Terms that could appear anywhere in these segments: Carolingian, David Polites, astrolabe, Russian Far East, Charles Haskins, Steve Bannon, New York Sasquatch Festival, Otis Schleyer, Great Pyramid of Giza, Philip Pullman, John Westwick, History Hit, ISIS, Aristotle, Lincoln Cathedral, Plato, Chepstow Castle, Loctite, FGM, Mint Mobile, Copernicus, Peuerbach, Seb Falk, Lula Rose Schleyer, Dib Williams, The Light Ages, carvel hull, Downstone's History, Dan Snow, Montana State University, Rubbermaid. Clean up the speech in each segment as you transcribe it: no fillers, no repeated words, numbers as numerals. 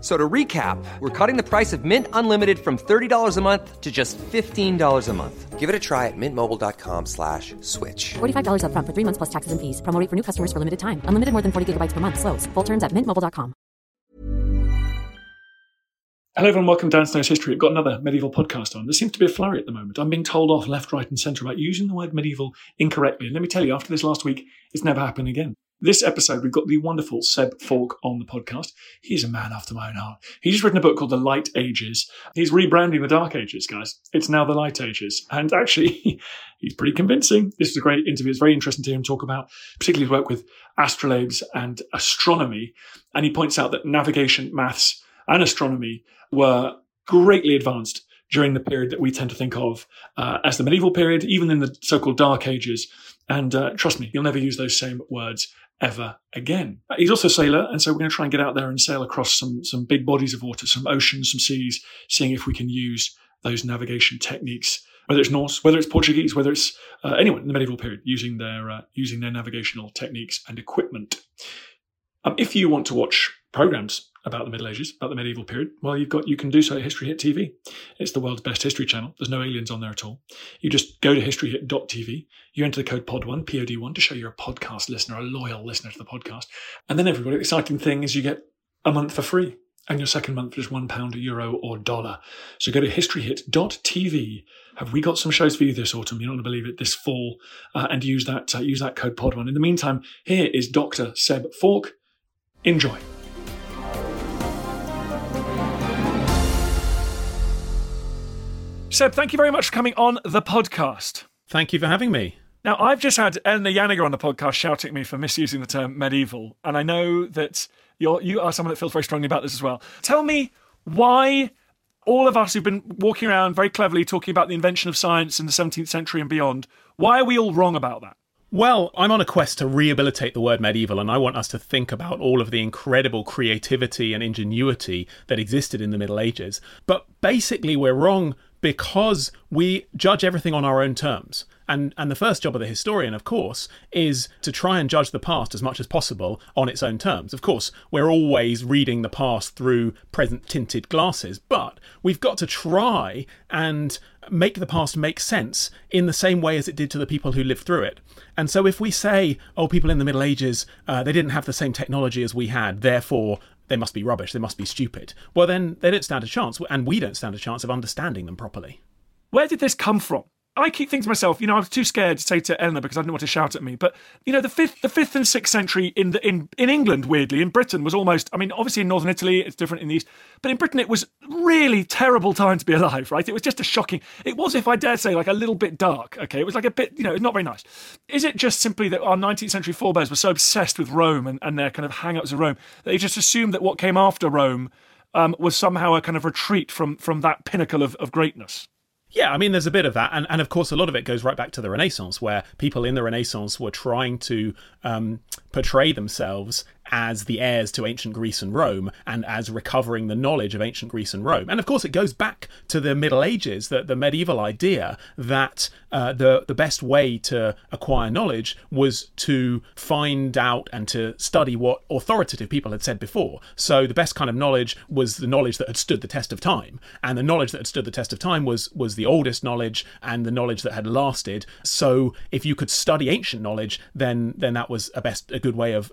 So to recap, we're cutting the price of Mint Unlimited from $30 a month to just $15 a month. Give it a try at mintmobile.com/switch. $45 up front for 3 months plus taxes and fees. Promo rate for new customers for limited time. Unlimited more than 40 gigabytes per month. Slows full terms at mintmobile.com. Hello everyone, welcome to Downstone's History. We've got another medieval podcast on. There seems to be a flurry at the moment. I'm being told off left, right and centre about using the word medieval incorrectly. And let me tell you, after this last week, it's never happened again. This episode, we've got the wonderful Seb Falk on the podcast. He's a man after my own heart. He's written a book called The Light Ages. He's rebranding the Dark Ages, guys. It's now The Light Ages. And actually, he's pretty convincing. This is a great interview. It's very interesting to hear him talk about, particularly his work with astrolabes and astronomy. And he points out that navigation, maths, and astronomy were greatly advanced during the period that we tend to think of as the medieval period, even in the so-called Dark Ages. And trust me, you'll never use those same words ever again. He's also a sailor, and so we're going to try and get out there and sail across some big bodies of water, some oceans, some seas, seeing if we can use those navigation techniques, whether it's Norse, whether it's Portuguese, whether it's anyone in the medieval period using their navigational techniques and equipment. If you want to watch programs about the Middle Ages, about the medieval period, well, you can do so at History Hit TV. It's the world's best history channel. There's no aliens on there at all. You just go to historyhit.tv. You enter the code POD1, POD1, to show you're a podcast listener, a loyal listener to the podcast. And then everybody, the exciting thing is you get a month for free and your second month for just £1, a euro or dollar. So go to historyhit.tv. Have we got some shows for you this autumn? You're not going to believe it, this fall. And use that code POD1. In the meantime, here is Dr. Seb Falk. Enjoy. Seb, thank you very much for coming on the podcast. Thank you for having me. Now, I've just had Elena Janiger on the podcast shouting at me for misusing the term medieval, and I know that you are someone that feels very strongly about this as well. Tell me why all of us who've been walking around very cleverly talking about the invention of science in the 17th century and beyond, why are we all wrong about that? Well, I'm on a quest to rehabilitate the word medieval, and I want us to think about all of the incredible creativity and ingenuity that existed in the Middle Ages. But basically, we're wrong because we judge everything on our own terms. And the first job of the historian, of course, is to try and judge the past as much as possible on its own terms. Of course, we're always reading the past through present-tinted glasses, but we've got to try and make the past make sense in the same way as it did to the people who lived through it. And so if we say, oh, people in the Middle Ages, they didn't have the same technology as we had, therefore they must be rubbish, they must be stupid, well, then they don't stand a chance, and we don't stand a chance of understanding them properly. Where did this come from? I keep thinking to myself, I was too scared to say to Eleanor because I didn't want to shout at me. But the fifth and sixth century in England, weirdly, in Britain was almost. I mean, obviously in northern Italy it's different in the east, but in Britain it was really terrible time to be alive, right? It was just a shocking. It was, if I dare say, like a little bit dark. Okay, it was like a bit, it's not very nice. Is it just simply that our 19th century forebears were so obsessed with Rome and their kind of hang-ups of Rome that they just assumed that what came after Rome was somehow a kind of retreat from that pinnacle of greatness? Yeah, I mean, there's a bit of that. And of course, a lot of it goes right back to the Renaissance, where people in the Renaissance were trying to portray themselves as the heirs to ancient Greece and Rome and as recovering the knowledge of ancient Greece and Rome. And of course, it goes back to the Middle Ages, the medieval idea that the best way to acquire knowledge was to find out and to study what authoritative people had said before. So the best kind of knowledge was the knowledge that had stood the test of time. And the knowledge that had stood the test of time was the oldest knowledge and the knowledge that had lasted. So if you could study ancient knowledge, then that was a good way of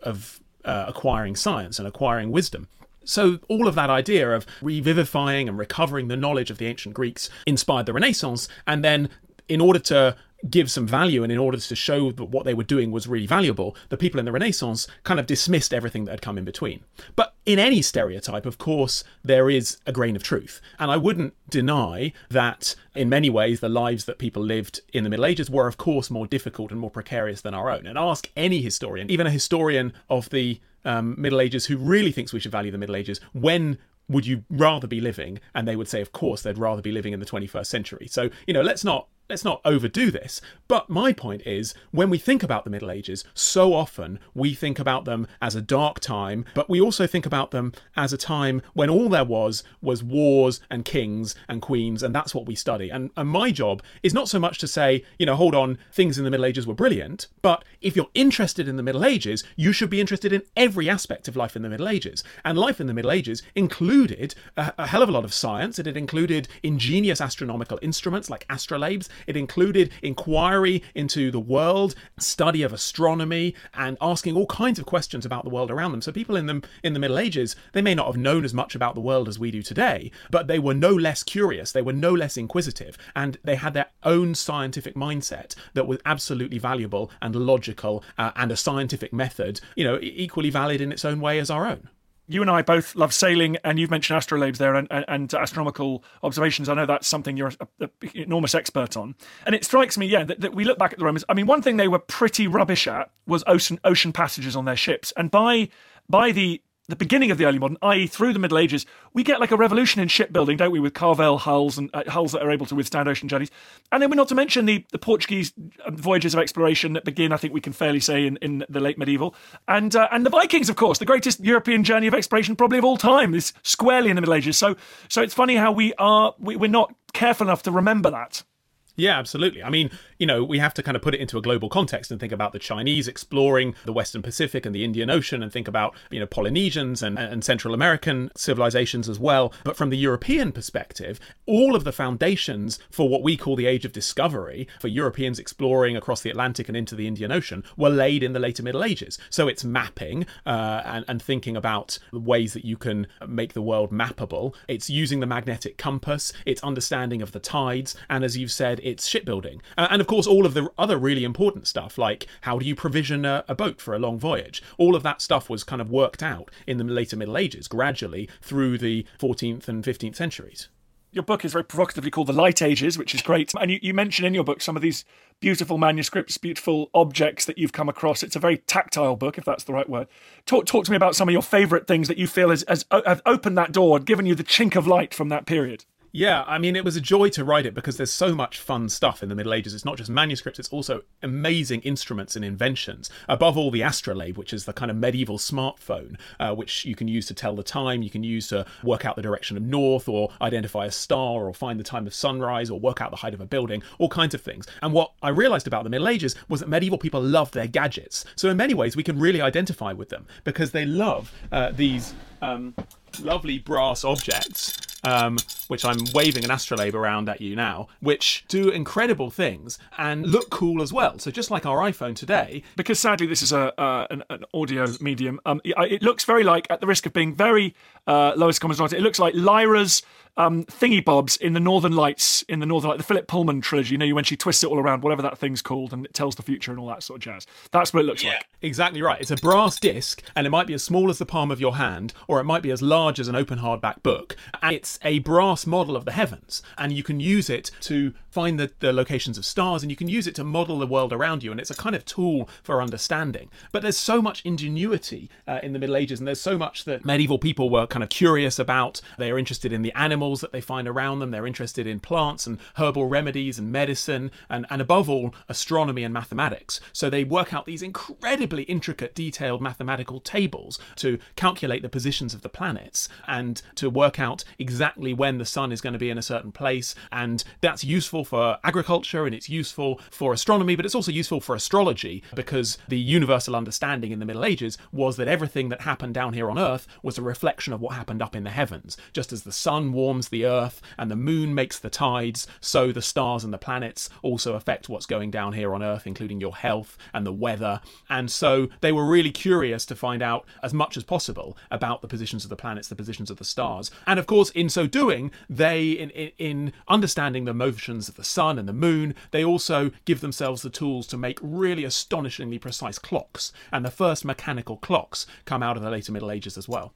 acquiring science and acquiring wisdom. So all of that idea of revivifying and recovering the knowledge of the ancient Greeks inspired the Renaissance. And then in order to give some value, and in order to show that what they were doing was really valuable, the people in the Renaissance kind of dismissed everything that had come in between. But in any stereotype, of course, there is a grain of truth. And I wouldn't deny that in many ways the lives that people lived in the Middle Ages were, of course, more difficult and more precarious than our own. And ask any historian, even a historian of the Middle Ages who really thinks we should value the Middle Ages, when would you rather be living? And they would say, of course, they'd rather be living in the 21st century. So, you know, let's not overdo this. But my point is, when we think about the Middle Ages, so often we think about them as a dark time, but we also think about them as a time when all there was wars and kings and queens, and that's what we study. And my job is not so much to say, you know, hold on, things in the Middle Ages were brilliant, but if you're interested in the Middle Ages, you should be interested in every aspect of life in the Middle Ages. And life in the Middle Ages included a hell of a lot of science. It had included ingenious astronomical instruments like astrolabes. It included inquiry into the world, study of astronomy, and asking all kinds of questions about the world around them. So people in the Middle Ages, they may not have known as much about the world as we do today, but they were no less curious, they were no less inquisitive, and they had their own scientific mindset that was absolutely valuable and logical, and a scientific method, you know, equally valid in its own way as our own. You and I both love sailing, and you've mentioned astrolabes there and astronomical observations. I know that's something you're an enormous expert on. And it strikes me, yeah, that we look back at the Romans. I mean, one thing they were pretty rubbish at was ocean passages on their ships. And by the beginning of the early modern, i.e. through the Middle Ages, we get like a revolution in shipbuilding, don't we, with Carvel hulls and hulls that are able to withstand ocean journeys. And then we're not to mention the Portuguese voyages of exploration that begin, I think we can fairly say, in the late medieval. And the Vikings, of course, the greatest European journey of exploration probably of all time, is squarely in the Middle Ages. So it's funny how we're not careful enough to remember that. Yeah, absolutely. I mean, you know, we have to kind of put it into a global context and think about the Chinese exploring the Western Pacific and the Indian Ocean, and think about, you know, Polynesians and Central American civilizations as well. But from the European perspective, all of the foundations for what we call the Age of Discovery, for Europeans exploring across the Atlantic and into the Indian Ocean, were laid in the later Middle Ages. So it's mapping and thinking about the ways that you can make the world mappable. It's using the magnetic compass. It's understanding of the tides. And as you've said, it's shipbuilding. And of course, all of the other really important stuff, like how do you provision a boat for a long voyage? All of that stuff was kind of worked out in the later Middle Ages, gradually through the 14th and 15th centuries. Your book is very provocatively called The Light Ages, which is great. And you mention in your book some of these beautiful manuscripts, beautiful objects that you've come across. It's a very tactile book, if that's the right word. Talk to me about some of your favourite things that you feel have opened that door and given you the chink of light from that period. Yeah, I mean, it was a joy to write it because there's so much fun stuff in the Middle Ages. It's not just manuscripts, it's also amazing instruments and inventions. Above all, the astrolabe, which is the kind of medieval smartphone, which you can use to tell the time, you can use to work out the direction of north, or identify a star, or find the time of sunrise, or work out the height of a building, all kinds of things. And what I realised about the Middle Ages was that medieval people loved their gadgets. So in many ways, we can really identify with them because they love these lovely brass objects, which I'm waving an astrolabe around at you now, which do incredible things and look cool as well. So just like our iPhone today, because sadly this is an audio medium, it looks very like, at the risk of being very lowest common denominator, it looks like Lyra's thingy bobs in the Northern Lights, the Philip Pullman trilogy, you know, when she twists it all around, whatever that thing's called, and it tells the future and all that sort of jazz. That's what it looks like. Exactly right. It's a brass disc, and it might be as small as the palm of your hand, or it might be as large as an open hardback book. And it's a brass model of the heavens, and you can use it to find the locations of stars, and you can use it to model the world around you, and it's a kind of tool for understanding. But there's so much ingenuity in the Middle Ages, and there's so much that medieval people were kind of curious about. They are interested in the animals that they find around them, they're interested in plants and herbal remedies and medicine, and above all, astronomy and mathematics. So they work out these incredibly intricate, detailed mathematical tables to calculate the positions of the planets and to work out exactly when the sun is going to be in a certain place. And that's useful for agriculture, and it's useful for astronomy, but it's also useful for astrology, because the universal understanding in the Middle Ages was that everything that happened down here on Earth was a reflection of what happened up in the heavens. Just as the sun warmed forms the earth and the moon makes the tides, so the stars and the planets also affect what's going down here on earth, including your health and the weather. And so they were really curious to find out as much as possible about the positions of the planets, the positions of the stars. And of course, in so doing, they, in understanding the motions of the sun and the moon, they also give themselves the tools to make really astonishingly precise clocks. And the first mechanical clocks come out of the later Middle Ages as well.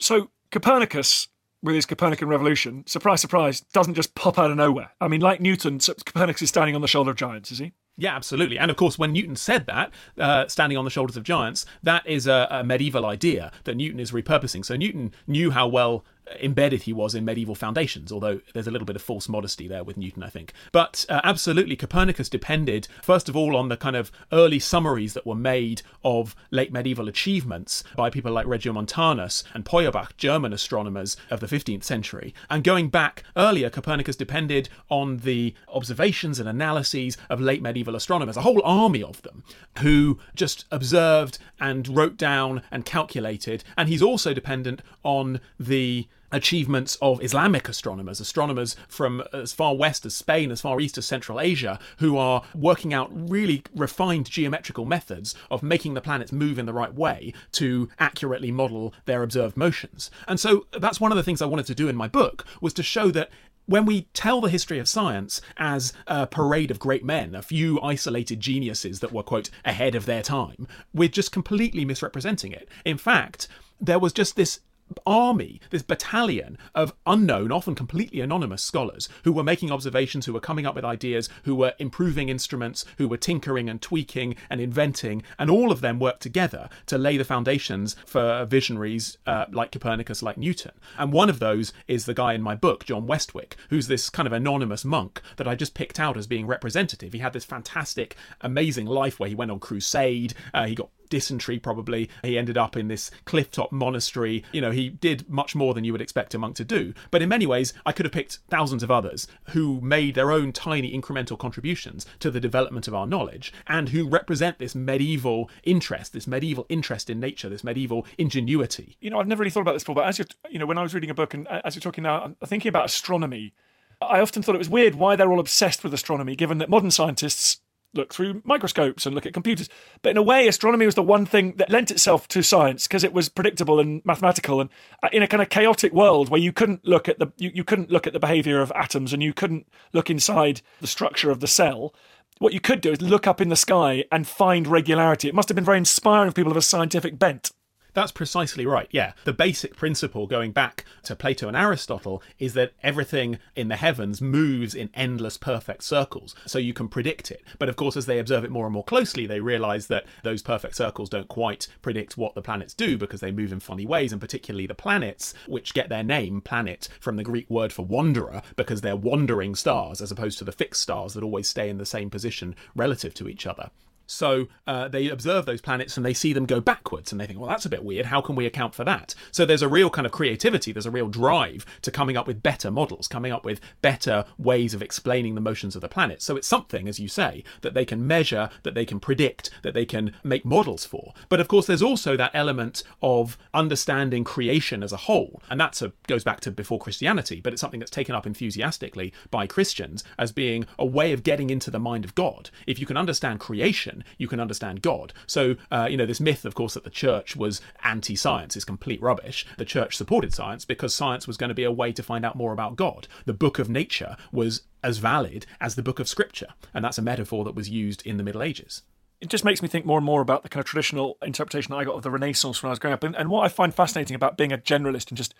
So Copernicus, with his Copernican revolution, surprise, surprise, doesn't just pop out of nowhere. I mean, like Newton, Copernicus is standing on the shoulder of giants, is he? Yeah, absolutely. And of course, when Newton said that, standing on the shoulders of giants, that is a medieval idea that Newton is repurposing. So Newton knew how well embedded he was in medieval foundations, although there's a little bit of false modesty there with Newton, I think. But absolutely, Copernicus depended, first of all, on the kind of early summaries that were made of late medieval achievements by people like Regiomontanus and Peuerbach, German astronomers of the 15th century. And going back earlier, Copernicus depended on the observations and analyses of late medieval astronomers, a whole army of them, who just observed and wrote down and calculated. And he's also dependent on the achievements of Islamic astronomers from as far west as Spain, as far east as Central Asia, who are working out really refined geometrical methods of making the planets move in the right way to accurately model their observed motions. And so that's one of the things I wanted to do in my book, was to show that when we tell the history of science as a parade of great men, a few isolated geniuses that were, quote, ahead of their time, we're just completely misrepresenting it. In fact, there was just this army, this battalion of unknown, often completely anonymous scholars who were making observations, who were coming up with ideas, who were improving instruments, who were tinkering and tweaking and inventing, and all of them worked together to lay the foundations for visionaries like Copernicus, like Newton. And one of those is the guy in my book, John Westwick, who's this kind of anonymous monk that I just picked out as being representative. He had this fantastic, amazing life where he went on crusade, he got dysentery probably, he ended up in this cliff-top monastery. You know, he did much more than you would expect a monk to do. But in many ways, I could have picked thousands of others who made their own tiny incremental contributions to the development of our knowledge and who represent this medieval interest in nature, this medieval ingenuity. You know, I've never really thought about this before, but as when I was reading a book and as you're talking now, I'm thinking about astronomy. I often thought it was weird why they're all obsessed with astronomy, given that modern scientists look through microscopes and look at computers. But in a way, astronomy was the one thing that lent itself to science because it was predictable and mathematical. And in a kind of chaotic world where you couldn't look at you couldn't look at the behavior of atoms and you couldn't look inside the structure of the cell, what you could do is look up in the sky and find regularity. It must have been very inspiring for people of a scientific bent. That's precisely right, yeah. The basic principle going back to Plato and Aristotle is that everything in the heavens moves in endless perfect circles, so you can predict it. But of course, as they observe it more and more closely, they realise that those perfect circles don't quite predict what the planets do because they move in funny ways, and particularly the planets, which get their name, planet, from the Greek word for wanderer, because they're wandering stars as opposed to the fixed stars that always stay in the same position relative to each other. So they observe those planets and they see them go backwards and they think, well, that's a bit weird. How can we account for that? So there's a real kind of creativity. There's a real drive to coming up with better models, coming up with better ways of explaining the motions of the planets. So it's something, as you say, that they can measure, that they can predict, that they can make models for. But of course, there's also that element of understanding creation as a whole. And that goes back to before Christianity, but it's something that's taken up enthusiastically by Christians as being a way of getting into the mind of God. If you can understand creation, you can understand God. So, this myth, of course, that the church was anti-science is complete rubbish. The church supported science because science was going to be a way to find out more about God. The book of nature was as valid as the book of scripture. And that's a metaphor that was used in the Middle Ages. It just makes me think more and more about the kind of traditional interpretation that I got of the Renaissance when I was growing up. And what I find fascinating about being a generalist and just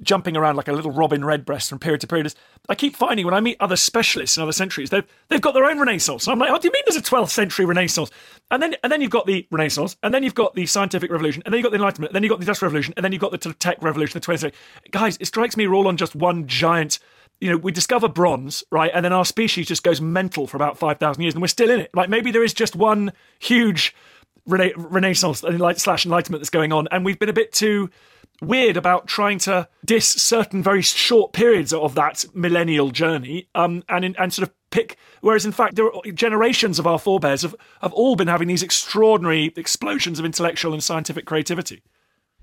jumping around like a little robin redbreast from period to period is I keep finding when I meet other specialists in other centuries, they've got their own Renaissance. And I'm like, oh, do you mean there's a 12th century Renaissance? And then you've got the Renaissance, and then you've got the Scientific Revolution, and then you've got the Enlightenment, and then you've got the Industrial Revolution, and then you've got the Tech Revolution, the 20th century. Guys, it strikes me we're all on just one giant, we discover bronze, right? And then our species just goes mental for about 5,000 years, and we're still in it. Like maybe there is just one huge Renaissance / Enlightenment that's going on, and we've been a bit too weird about trying to diss certain very short periods of that millennial journey and sort of pick, whereas in fact there are generations of our forebears have all been having these extraordinary explosions of intellectual and scientific creativity.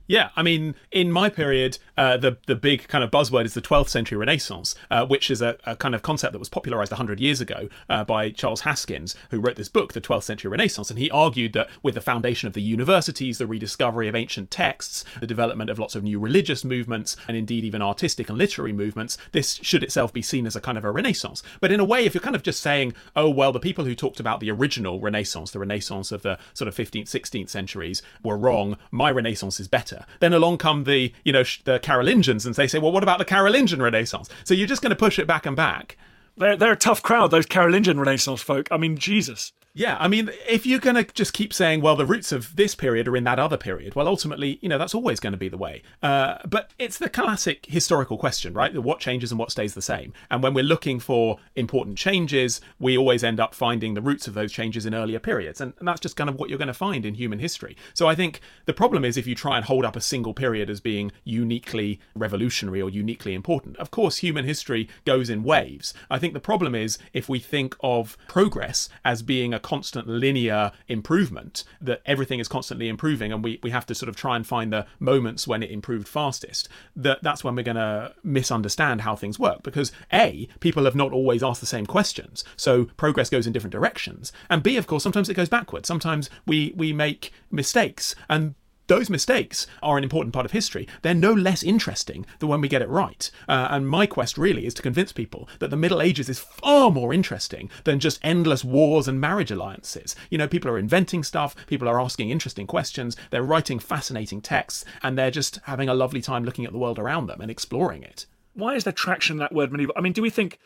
Yeah, I mean, in my period, the big kind of buzzword is the 12th century Renaissance, which is a kind of concept that was popularised 100 years ago by Charles Haskins, who wrote this book, The 12th Century Renaissance, and he argued that with the foundation of the universities, the rediscovery of ancient texts, the development of lots of new religious movements, and indeed even artistic and literary movements, this should itself be seen as a kind of a Renaissance. But in a way, if you're kind of just saying, oh, well, the people who talked about the original Renaissance, the Renaissance of the sort of 15th, 16th centuries, were wrong, my Renaissance is better. Then along come the, you know, the Carolingians, and they say, well, what about the Carolingian Renaissance? So you're just going to push it back and back. They're a tough crowd, those Carolingian Renaissance folk. I mean, Jesus. Yeah, I mean, if you're going to just keep saying, well, the roots of this period are in that other period, well, ultimately, you know, that's always going to be the way. But it's the classic historical question, right? What changes and what stays the same? And when we're looking for important changes, we always end up finding the roots of those changes in earlier periods. And that's just kind of what you're going to find in human history. So I think the problem is if you try and hold up a single period as being uniquely revolutionary or uniquely important. Of course, human history goes in waves. I think the problem is if we think of progress as being a constant linear improvement, that everything is constantly improving and we have to sort of try and find the moments when it improved fastest, that's when we're going to misunderstand how things work, because A, people have not always asked the same questions, so progress goes in different directions, and B, of course, sometimes it goes backwards, sometimes we make mistakes, and those mistakes are an important part of history. They're no less interesting than when we get it right. And my quest really is to convince people that the Middle Ages is far more interesting than just endless wars and marriage alliances. You know, people are inventing stuff, people are asking interesting questions, they're writing fascinating texts, and they're just having a lovely time looking at the world around them and exploring it. Why is there traction in that word medieval? I mean, do we think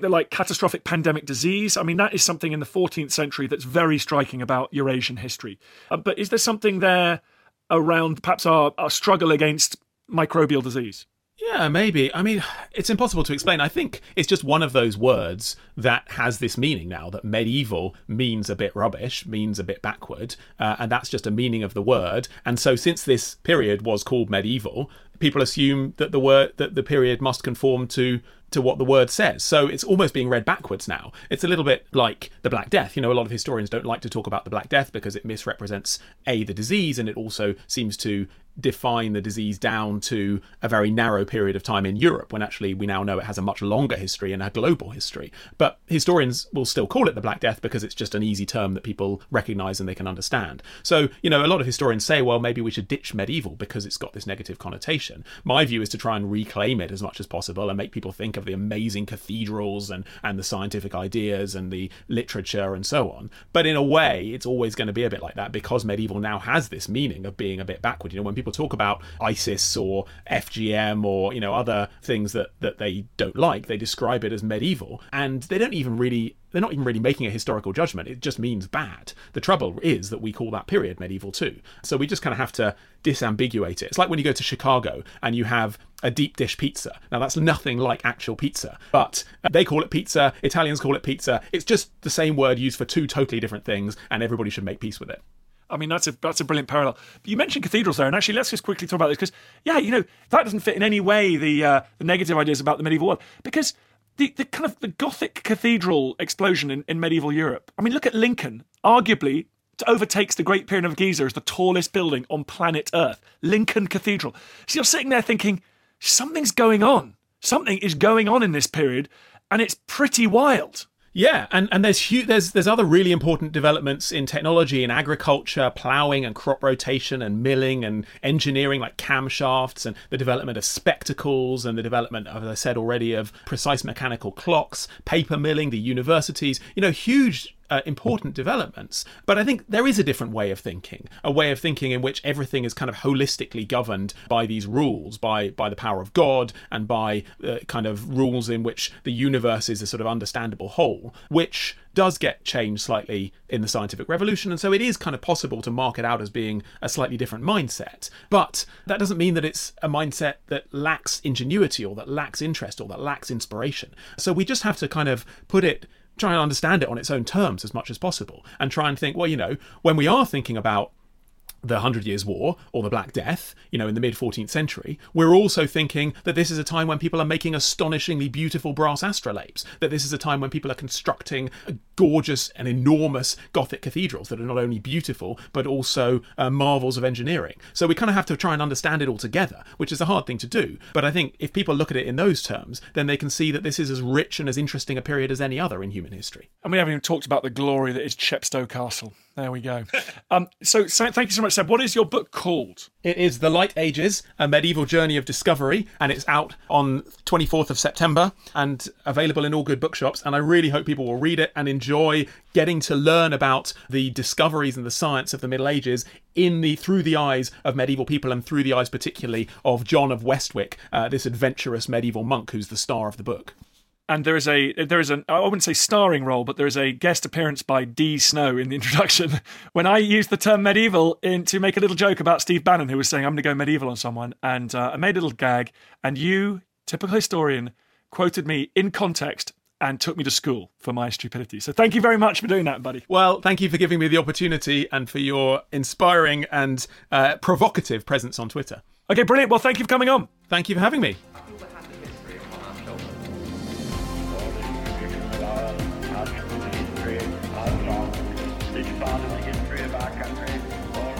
that, like, catastrophic pandemic disease? I mean, that is something in the 14th century that's very striking about Eurasian history. But is there something there around perhaps our struggle against microbial disease? Yeah, maybe. I mean, it's impossible to explain. I think it's just one of those words that has this meaning now, that medieval means a bit rubbish, means a bit backward, and that's just a meaning of the word. And so since this period was called medieval, people assume that the period must conform to what the word says. So it's almost being read backwards now. It's a little bit like the Black Death. You know, a lot of historians don't like to talk about the Black Death because it misrepresents, A, the disease, and it also seems to define the disease down to a very narrow period of time in Europe, when actually we now know it has a much longer history and a global history. But historians will still call it the Black Death because it's just an easy term that people recognise and they can understand. So, you know, a lot of historians say, well, maybe we should ditch medieval because it's got this negative connotation. My view is to try and reclaim it as much as possible and make people think of the amazing cathedrals and the scientific ideas and the literature and so on. But in a way, it's always going to be a bit like that because medieval now has this meaning of being a bit backward. You know, when people talk about ISIS or FGM or, you know, other things that they don't like, they describe it as medieval, and they're not even really making a historical judgment. It just means bad. The trouble is that we call that period medieval too, so we just kind of have to disambiguate it. It's like when you go to Chicago and you have a deep dish pizza. Now that's nothing like actual pizza, but they call it pizza, Italians call it pizza. It's just the same word used for two totally different things, and everybody should make peace with it. I mean, that's a brilliant parallel. But you mentioned cathedrals there, and actually, let's just quickly talk about this, because, yeah, you know, that doesn't fit in any way the negative ideas about the medieval world, because the kind of the Gothic cathedral explosion in medieval Europe. I mean, look at Lincoln. Arguably, it overtakes the Great Pyramid of Giza as the tallest building on planet Earth. Lincoln Cathedral. So you're sitting there thinking, something's going on. Something is going on in this period, and it's pretty wild. Yeah, and there's other really important developments in technology and agriculture, ploughing and crop rotation and milling and engineering, like camshafts, and the development of spectacles and the development, as I said already, of precise mechanical clocks, paper milling, the universities, you know, huge important developments. But I think there is a different way of thinking, in which everything is kind of holistically governed by these rules, by the power of God, and by kind of rules in which the universe is a sort of understandable whole, which does get changed slightly in the scientific revolution. And so it is kind of possible to mark it out as being a slightly different mindset. But that doesn't mean that it's a mindset that lacks ingenuity or that lacks interest or that lacks inspiration. So we just have to kind of try and understand it on its own terms as much as possible, and try and think, well, you know, when we are thinking about the Hundred Years' War or the Black Death, you know, in the mid-14th century, we're also thinking that this is a time when people are making astonishingly beautiful brass astrolabes, that this is a time when people are constructing gorgeous and enormous Gothic cathedrals that are not only beautiful but also marvels of engineering. So we kind of have to try and understand it all together, which is a hard thing to do. But I think if people look at it in those terms, then they can see that this is as rich and as interesting a period as any other in human history. And we haven't even talked about the glory that is Chepstow Castle. There we go. So thank you so much, Seb. What is your book called? It is The Light Ages, A Medieval Journey of Discovery, and it's out on 24th of September and available in all good bookshops. And I really hope people will read it and enjoy getting to learn about the discoveries and the science of the Middle Ages through the eyes of medieval people, and through the eyes particularly of John of Westwick, this adventurous medieval monk who's the star of the book. And there is an I wouldn't say starring role, but there is a guest appearance by Dan Snow in the introduction when I used the term medieval to make a little joke about Steve Bannon, who was saying, I'm going to go medieval on someone. And I made a little gag. And you, typical historian, quoted me in context and took me to school for my stupidity. So thank you very much for doing that, buddy. Well, thank you for giving me the opportunity and for your inspiring and provocative presence on Twitter. Okay, brilliant. Well, thank you for coming on. Thank you for having me.